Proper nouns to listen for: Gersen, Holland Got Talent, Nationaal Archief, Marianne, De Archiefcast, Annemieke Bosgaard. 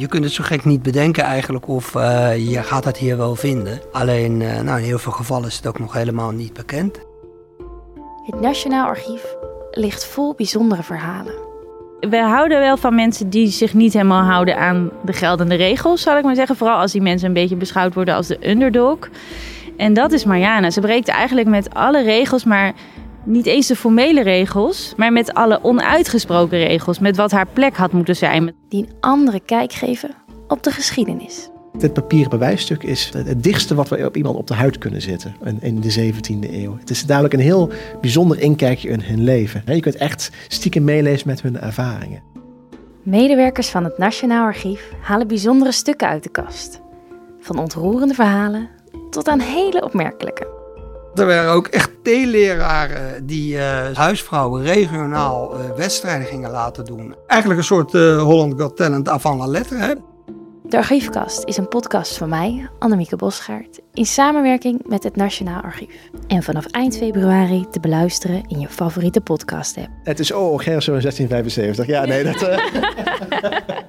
Je kunt het zo gek niet bedenken eigenlijk of je gaat dat hier wel vinden. Alleen in heel veel gevallen is het ook nog helemaal niet bekend. Het Nationaal Archief ligt vol bijzondere verhalen. We houden wel van mensen die zich niet helemaal houden aan de geldende regels, zal ik maar zeggen. Vooral als die mensen een beetje beschouwd worden als de underdog. En dat is Marianne. Ze breekt eigenlijk met alle regels, maar niet eens de formele regels, maar met alle onuitgesproken regels, met wat haar plek had moeten zijn. Die een andere kijk geven op de geschiedenis. Dit papieren bewijsstuk is het dichtste wat we op iemand op de huid kunnen zetten in de 17e eeuw. Het is duidelijk een heel bijzonder inkijkje in hun leven. Je kunt echt stiekem meelezen met hun ervaringen. Medewerkers van het Nationaal Archief halen bijzondere stukken uit de kast. Van ontroerende verhalen tot aan hele opmerkelijke. Er waren ook echt theeleraren die huisvrouwen regionaal wedstrijden gingen laten doen. Eigenlijk een soort Holland Got Talent avant la lettre, hè? De Archiefkast is een podcast van mij, Annemieke Bosgaard, in samenwerking met het Nationaal Archief. En vanaf eind februari te beluisteren in je favoriete podcast-app. Het is Gersen in 1675. Ja, nee, dat...